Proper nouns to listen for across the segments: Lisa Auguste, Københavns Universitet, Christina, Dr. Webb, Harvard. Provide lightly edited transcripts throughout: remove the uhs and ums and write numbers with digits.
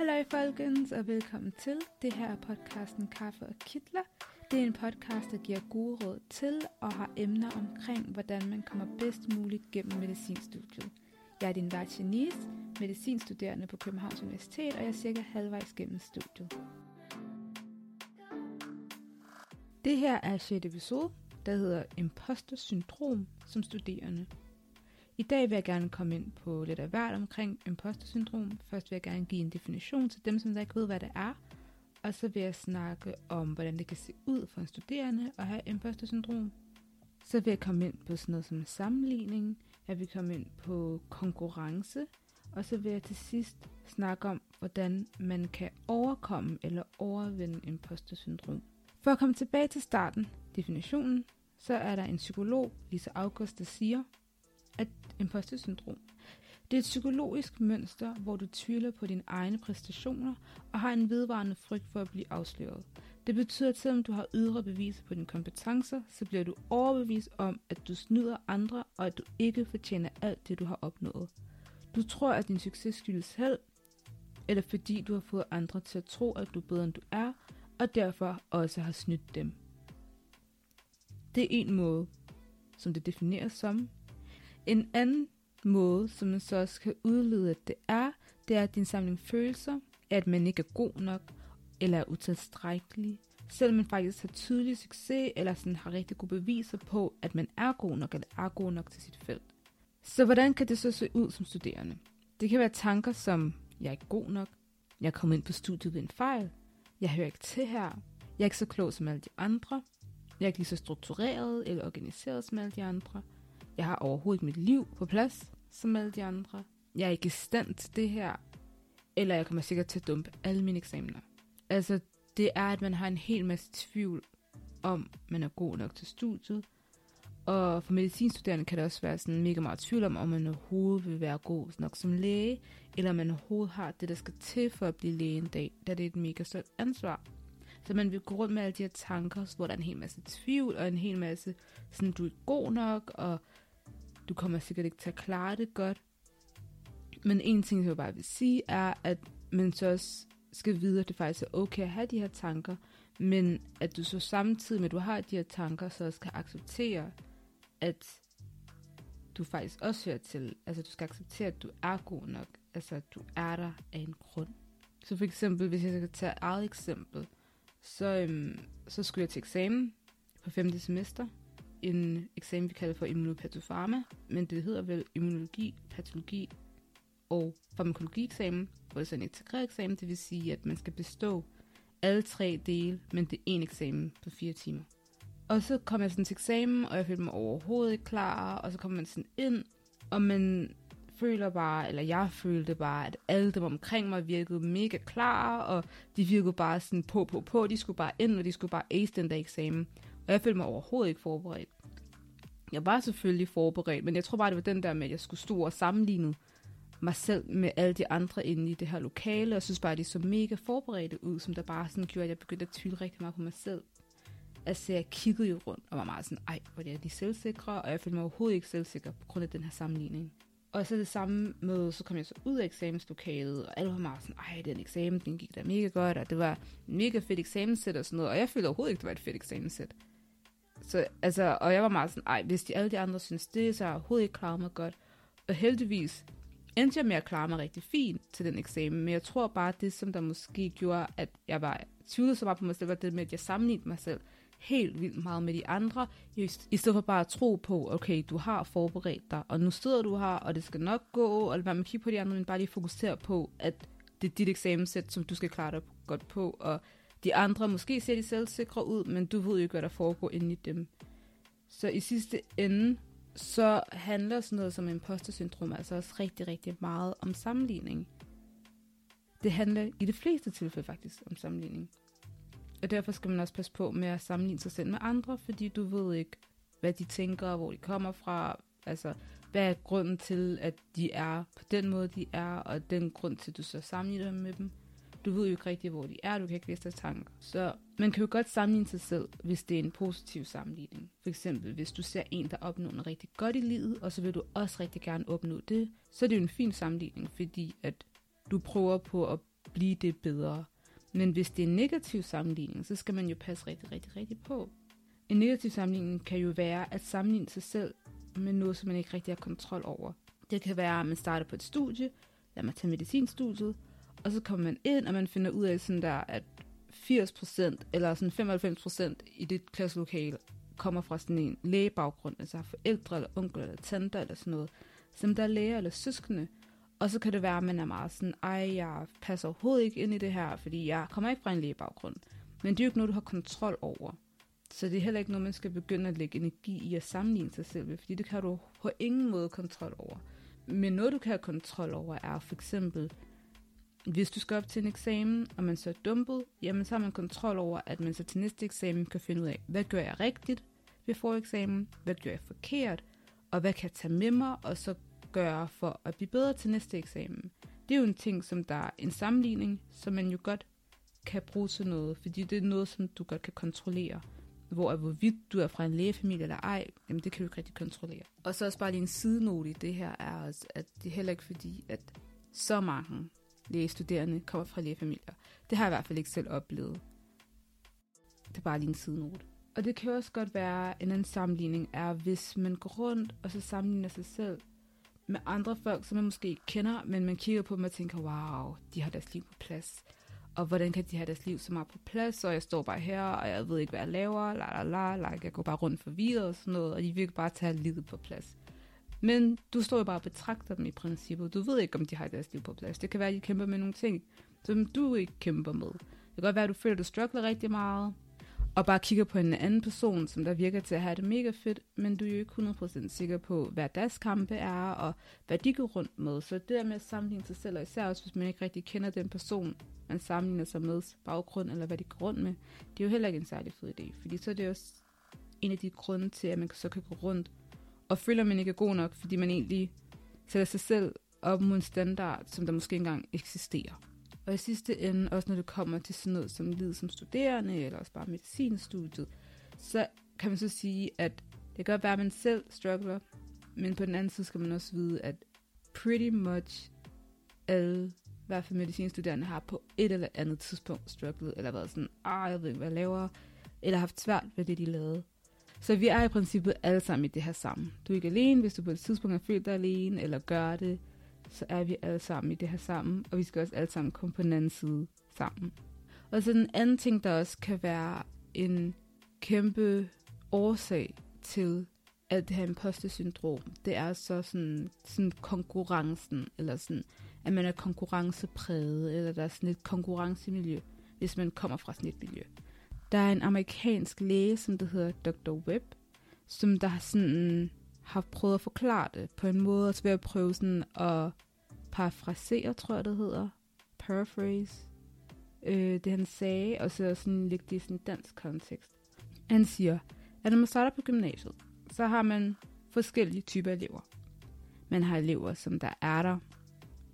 Hallo folkens, og velkommen til. Det her er podcasten Kaffe og Kitler. Det er en podcast, der giver gode råd til og har emner omkring, hvordan man kommer bedst muligt gennem medicinstudiet. Jeg er din vært Janice, medicinstuderende på Københavns Universitet, og jeg er cirka halvvejs gennem studiet. Det her er 6. episode, der hedder Imposter-syndrom som studerende. I dag vil jeg gerne komme ind på lidt af hvert omkring imposter-syndrom. Først vil jeg gerne give en definition til dem, som der ikke ved, hvad det er. Og så vil jeg snakke om, hvordan det kan se ud for en studerende at have imposter-syndrom. Så vil jeg komme ind på sådan noget som sammenligning. Jeg vil komme ind på konkurrence. Og så vil jeg til sidst snakke om, hvordan man kan overkomme eller overvinde imposter-syndrom. For at komme tilbage til starten, definitionen, så er der en psykolog, Lisa Auguste, der siger, at imposter-syndrom, det er et psykologisk mønster, hvor du tvivler på dine egne præstationer og har en vedvarende frygt for at blive afsløret. Det betyder, at selvom du har ydre beviser på dine kompetencer, så bliver du overbevist om, at du snyder andre og at du ikke fortjener alt det, du har opnået. Du tror, at din succes skyldes held, eller fordi du har fået andre til at tro, at du er bedre, end du er, og derfor også har snydt dem. Det er en måde, som det defineres som. En anden måde, som man så også kan udlede, at det er, at din samling følelser, at man ikke er god nok, eller er utilstrækkelig, selvom man faktisk har tydelig succes, eller sådan har rigtig gode beviser på, at man er god nok, eller er god nok til sit felt. Så hvordan kan det så se ud som studerende? Det kan være tanker som, jeg er ikke god nok, jeg kommer ind på studiet ved en fejl, jeg hører ikke til her, jeg er ikke så klog som alle de andre, jeg er ikke lige så struktureret eller organiseret som alle de andre, jeg har overhovedet mit liv på plads, som alle de andre. Jeg er ikke i stand til det her. Eller jeg kommer sikkert til at dumpe alle mine eksamener. Altså, det er, at man har en hel masse tvivl om, man er god nok til studiet. Og for medicinstuderende kan det også være sådan mega meget tvivl om, om man overhovedet vil være god nok som læge, eller om man overhovedet har det, der skal til for at blive læge en dag, da det er et mega stort ansvar. Så man vil gå rundt med alle de her tanker, hvor der er en hel masse tvivl, og en hel masse sådan, du er god nok, og du kommer sikkert ikke til at klare det godt. Men en ting, som jeg bare vil sige, er, at man så også skal vide, at det faktisk er okay at have de her tanker, men at du så samtidig med, at du har de her tanker, så også skal acceptere, at du faktisk også hører til. Altså, du skal acceptere, at du er god nok. Altså, at du er der af en grund. Så for eksempel, hvis jeg skal tage et eget eksempel, så skulle jeg til eksamen på 5. semester. En eksamen, vi kalder for immunopatofarma, men det hedder vel immunologi, patologi og farmakologi-eksamen, hvor det så en integreret eksamen, det vil sige, at man skal bestå alle tre dele, men det er en eksamen på 4 timer. Og så kom jeg sådan til eksamen, og jeg følte mig overhovedet ikke klar, og så kom man sådan ind, og man jeg følte bare, at alle dem omkring mig virkede mega klare, og de virkede bare sådan på, de skulle bare ind, og de skulle bare ace den der eksamen. Og jeg følte mig overhovedet ikke forberedt. Jeg var selvfølgelig forberedt, men jeg tror bare, det var den der med, at jeg skulle stå og sammenligne mig selv med alle de andre inde i det her lokale, og synes bare, at de så mega forberedte ud, som der bare sådan gjorde, at jeg begyndte at tvivle rigtig meget på mig selv. Altså, jeg kiggede jo rundt og var meget sådan, hvor er de selvsikre, og jeg følte mig overhovedet ikke selvsikker på grund af den her sammenligning. Og så det samme med, så kom jeg så ud af eksamenslokalet, og alle var meget sådan, den eksamen, den gik da mega godt, og det var mega fedt eksamenssæt og sådan noget, og jeg følte overhovedet ikke, det var et fedt eksamenssæt. Så altså, og jeg var meget sådan, hvis alle de andre synes det, så har jeg overhovedet ikke klaret mig godt. Og heldigvis endte jeg med at klare mig rigtig fint til den eksamen, men jeg tror bare, det som der måske gjorde, at jeg var tvivlede så meget på mig selv, var det med, at jeg sammenlignede mig selv helt vildt meget med de andre, i stedet for bare at tro på, okay, du har forberedt dig, og nu sidder du her, og det skal nok gå, eller bare man kigger på de andre, men bare lige fokusere på, at det er dit eksamenssæt, som du skal klare dig godt på, og de andre måske ser de selvsikre ud, men du ved jo ikke, hvad der foregår inde i dem. Så i sidste ende, så handler sådan noget som imposter-syndrom altså også rigtig, rigtig meget om sammenligning. Det handler i de fleste tilfælde faktisk om sammenligning. Og derfor skal man også passe på med at sammenligne sig selv med andre, fordi du ved ikke, hvad de tænker, hvor de kommer fra, altså hvad er grunden til, at de er på den måde, de er, og den grund til, at du så sammenligner med dem. Du ved jo ikke rigtig, hvor de er, du kan ikke læse deres tanker. Så man kan jo godt sammenligne sig selv, hvis det er en positiv sammenligning. For eksempel, hvis du ser en, der opnår noget rigtig godt i livet, og så vil du også rigtig gerne opnå det, så er det jo en fin sammenligning, fordi at du prøver på at blive det bedre. Men hvis det er en negativ sammenligning, så skal man jo passe rigtig, rigtig, rigtig på. En negativ sammenligning kan jo være at sammenligne sig selv med noget, som man ikke rigtig har kontrol over. Det kan være, at man starter på et studie, lad mig tage medicinstudiet, og så kommer man ind, og man finder ud af, sådan der, at 80% eller sådan 95% i det klasselokale kommer fra sådan en lægebaggrund, altså har forældre eller onkler eller tanter eller sådan noget, som der er læger eller søskende. Og så kan det være, at man er meget sådan, ej, jeg passer overhovedet ikke ind i det her, fordi jeg kommer ikke fra en lægebaggrund. Men det er jo ikke noget, du har kontrol over. Så det er heller ikke noget, man skal begynde at lægge energi i at sammenligne sig selv med, fordi det kan du på ingen måde kontrol over. Men noget, du kan have kontrol over, er for eksempel, hvis du skal op til en eksamen, og man så er dumpet, jamen så har man kontrol over, at man så til næste eksamen kan finde ud af, hvad gør jeg rigtigt ved foreksamen, hvad gør jeg forkert, og hvad kan jeg tage med mig, og så gøre for at blive bedre til næste eksamen. Det er jo en ting, som der er en sammenligning, som man jo godt kan bruge til noget, fordi det er noget, som du godt kan kontrollere. Hvorvidt du er fra en lægefamilie eller ej, jamen det kan du ikke rigtig kontrollere. Og så også bare lige en sidenote i det her er også, at det er heller ikke fordi, at så mange lægestuderende kommer fra lægefamilier. Det har jeg i hvert fald ikke selv oplevet. Det er bare lige en sidenote. Og det kan også godt være, en anden sammenligning er, hvis man går rundt og så sammenligner sig selv med andre folk, som man måske ikke kender, men man kigger på dem og tænker, wow, de har deres liv på plads. Og hvordan kan de have deres liv så meget på plads, og jeg står bare her, og jeg ved ikke, hvad jeg laver, jeg går bare rundt forvirret og sådan noget, og de virker bare til at have livet på plads. Men du står jo bare og betragter dem i princippet. Du ved ikke, om de har deres liv på plads. Det kan være, at de kæmper med nogle ting, som du ikke kæmper med. Det kan godt være, at du føler, at du struggler rigtig meget, og bare kigger på en anden person, som der virker til at have det mega fedt, men du er jo ikke 100% sikker på, hvad deres kampe er, og hvad de går rundt med. Så det der med at sammenligne sig selv, og især også, hvis man ikke rigtig kender den person, man sammenligner sig med baggrund, eller hvad de går rundt med, det er jo heller ikke en særlig fed idé. Fordi så er det også en af de grunde til, at man så kan gå rundt, og føler, man ikke er god nok, fordi man egentlig sætter sig selv op mod en standard, som der måske engang eksisterer. Og i sidste ende, også når det kommer til sådan noget som livet som studerende, eller også bare medicinstudiet, så kan man så sige, at det kan godt være, at man selv struggler, men på den anden side skal man også vide, at pretty much alle, i hvert fald medicinstuderende, har på et eller andet tidspunkt strugglet, eller været sådan, jeg ved ikke, hvad jeg laver, eller haft svært ved det, de lavede. Så vi er i princippet alle sammen i det her sammen. Du er ikke alene, hvis du på et tidspunkt har følt dig alene, eller gør det, så er vi alle sammen i det her sammen, og vi skal også alle sammen komme på den anden side sammen. Og så den anden ting, der også kan være en kæmpe årsag til alt det her impostersyndrom, det er så sådan konkurrencen, eller sådan, at man er konkurrencepræget, eller der er sådan et konkurrencemiljø, hvis man kommer fra sådan et miljø. Der er en amerikansk læge, som det hedder Dr. Webb, som der sådan har prøvet at forklare det på en måde, også ved at prøve sådan at parafrasere, tror jeg det hedder, paraphrase, det han sagde, og så sådan lægge det i sådan en dansk kontekst. Han siger, at når man starter på gymnasiet, så har man forskellige typer elever. Man har elever, som der er der,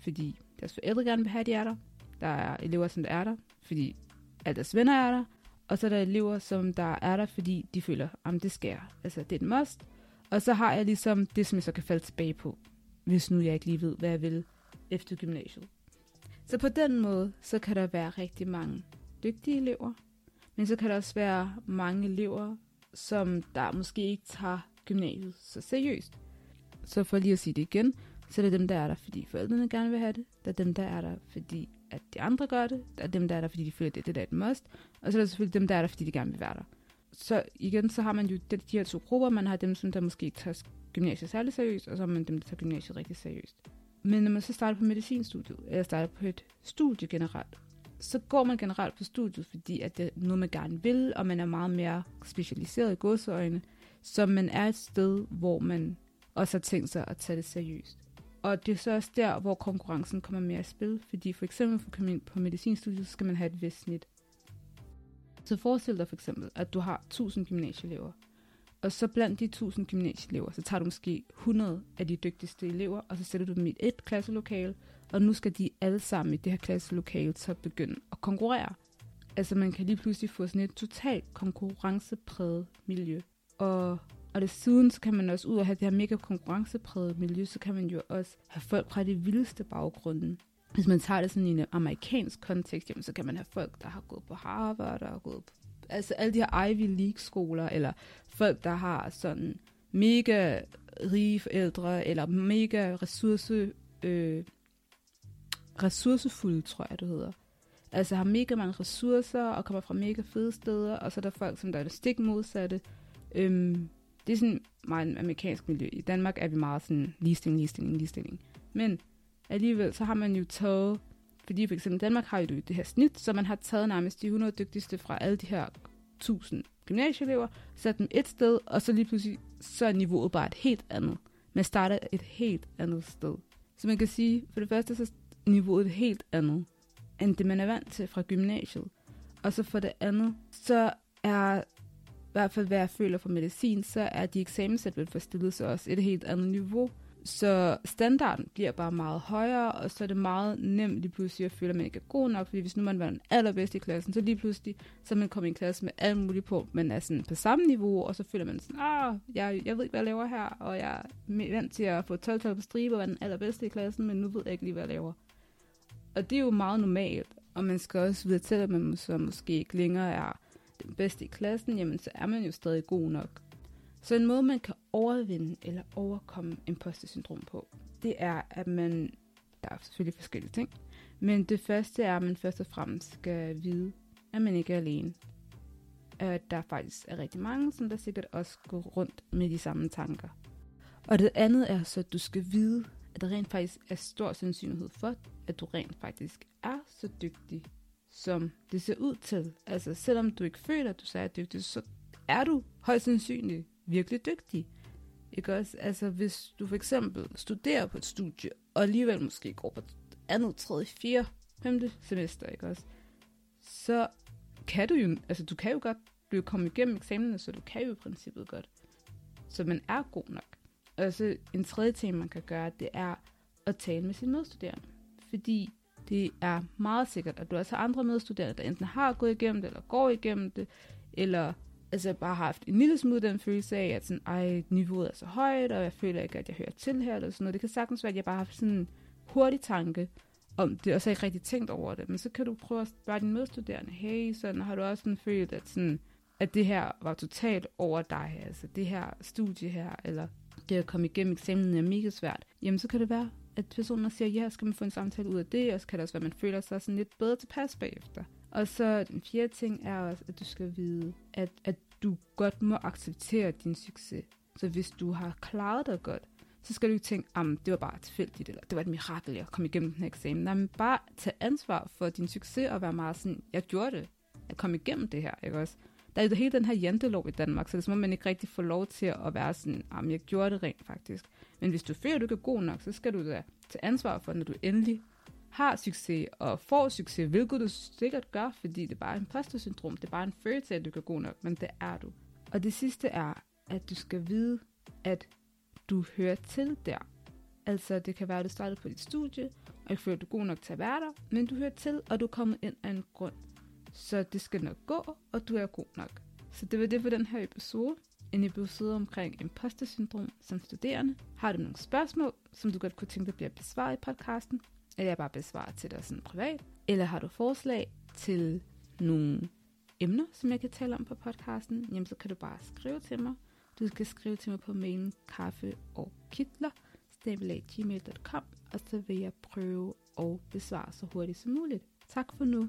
fordi deres forældre gerne vil have, de er der. Der er elever, som der er der, fordi alle deres venner er der. Og så er der elever, som der er der, fordi de føler, at det skal jeg. Altså, det er et must. Og så har jeg ligesom det, som jeg så kan falde tilbage på, hvis nu jeg ikke lige ved, hvad jeg vil efter gymnasiet. Så på den måde, så kan der være rigtig mange dygtige elever, men så kan der også være mange elever, som der måske ikke tager gymnasiet så seriøst. Så for lige at sige det igen, så er det dem, der er der, fordi forældrene gerne vil have det. Der er dem, der er der, fordi at de andre gør det. Der er dem, der er der, fordi de føler, at det der er et must. Og så er der selvfølgelig dem, der er der, fordi de gerne vil være der. Så igen, så har man jo de her to grupper. Man har dem, som der måske ikke tager gymnasiet særlig seriøst, og så har man dem, der tager gymnasiet rigtig seriøst. Men når man så starter på medicinstudiet, eller starter på et studie generelt, så går man generelt på studiet, fordi at det er noget, man gerne vil, og man er meget mere specialiseret i godseøjne, så man er et sted, hvor man også har tænkt sig at tage det seriøst. Og det er så også der, hvor konkurrencen kommer mere i spil, fordi for eksempel for at komme ind på medicinstudiet, så skal man have et vist snit. Så forestil dig for eksempel, at du har 1000 gymnasieelever, og så blandt de 1000 gymnasieelever, så tager du måske 100 af de dygtigste elever, og så sætter du dem i et klasselokale, og nu skal de alle sammen i det her klasselokale så begynde at konkurrere. Altså man kan lige pludselig få sådan et totalt konkurrencepræget miljø. Og desuden så kan man også ud og have det her mega konkurrencepræget miljø, så kan man jo også have folk fra de vildeste baggrunde, hvis man tager det sådan i en amerikansk kontekst, jamen, så kan man have folk, der har gået på Harvard, der har gået på, altså alle de her Ivy League-skoler, eller folk, der har sådan mega rige forældre, eller mega ressourcefulde, tror jeg, det hedder. Altså har mega mange ressourcer, og kommer fra mega fede steder, og så er der folk, som der er det stik modsatte. Det er sådan meget en amerikansk miljø. I Danmark er vi meget sådan ligestilling. Men alligevel, så har man jo taget, fordi for eksempel Danmark har jo det her snit, så man har taget nærmest de 100 dygtigste fra alle de her 1000 gymnasieelever, sat dem et sted, og så lige pludselig, så er niveauet bare et helt andet. Man starter et helt andet sted. Så man kan sige, for det første, så er niveauet et helt andet, end det man er vant til fra gymnasiet. Og så for det andet, så er, i hvert fald hvad jeg føler fra medicin, så er de eksamenssæt vel for stillet så også et helt andet niveau. Så standarden bliver bare meget højere, og så er det meget nemt lige pludselig at føle, at man ikke er god nok, fordi hvis nu man var den allerbedste i klassen, så lige pludselig, så man kommer i en klasse med alle mulige på, man er sådan på samme niveau, og så føler man sådan, jeg ved ikke, hvad jeg laver her, og jeg er vant til at få 12-12 på stribe og være den allerbedste i klassen, men nu ved jeg ikke lige, hvad jeg laver. Og det er jo meget normalt, og man skal også vide til, at man så måske ikke længere er den bedste i klassen, jamen så er man jo stadig god nok. Så en måde, man kan overvinde eller overkomme impostersyndrom på, det er, at man, der er selvfølgelig forskellige ting, men det første er, at man først og fremmest skal vide, at man ikke er alene. At der faktisk er rigtig mange, som der sikkert også går rundt med de samme tanker. Og det andet er så, at du skal vide, at der rent faktisk er stor sandsynlighed for, at du rent faktisk er så dygtig, som det ser ud til. Altså selvom du ikke føler, at du så er dygtig, så er du højst sandsynligt virkelig dygtig. Ikke også? Altså hvis du for eksempel studerer på et studie, og alligevel måske går på andet, tredje, fjerde, femte semester, ikke også? Så kan du jo, altså du kan jo godt blive kommet igennem eksamenerne, så du kan jo i princippet godt. Så man er god nok. Og så en tredje ting, man kan gøre, det er at tale med sine medstuderende. Fordi det er meget sikkert, at du også har andre medstuderende, der enten har gået igennem det, eller går igennem det, eller altså bare har haft en lille smule den følelse af, at sådan, niveauet er så højt, og jeg føler ikke, at jeg hører til her, eller sådan noget. Det kan sagtens være, at jeg bare har haft sådan en hurtig tanke om det, og så ikke rigtig tænkt over det. Men så kan du prøve at spørge dine medstuderende, hey, sådan har du også sådan følt, at, sådan, at det her var totalt over dig, altså det her studie her, eller det at komme igennem eksamen er mega svært. Jamen så kan det være, at personen siger, ja, skal man få en samtale ud af det, og så kan det også være, at man føler sig sådan lidt bedre tilpas bagefter. Og så den fjerde ting er også, at du skal vide, at du godt må acceptere din succes. Så hvis du har klaret dig godt, så skal du ikke tænke, at det var bare tilfældigt, eller det var et mirakel, jeg kom igennem den her eksamen. Nej, men bare tage ansvar for din succes og være meget sådan, jeg gjorde det, jeg kom igennem det her, ikke også? Der er jo hele den her jantelov i Danmark, så det er som om man ikke rigtig får lov til at være sådan, jeg gjorde det rent faktisk. Men hvis du føler, at du ikke er god nok, så skal du da tage ansvar for, når du endelig har succes og får succes, hvilket du sikkert gør, fordi det er bare en impostersyndrom, det er bare en følelse af, at du ikke er god nok, men det er du. Og det sidste er, at du skal vide, at du hører til der. Altså det kan være, at du startede på dit studie, og ikke føler, at du er god nok til at være der, men du hører til, og du er kommet ind af en grund. Så det skal nok gå, og du er god nok. Så det var det for den her episode. En episode omkring impostersyndrom som studerende. Har du nogle spørgsmål, som du godt kunne tænke dig bliver besvaret i podcasten, eller jeg bare besvarer til dig sådan privat, eller har du forslag til nogle emner, som jeg kan tale om på podcasten, jamen så kan du bare skrive til mig. Du skal skrive til mig på mailen kaffeogkitler@gmail.com, og så vil jeg prøve at besvare så hurtigt som muligt. Tak for nu.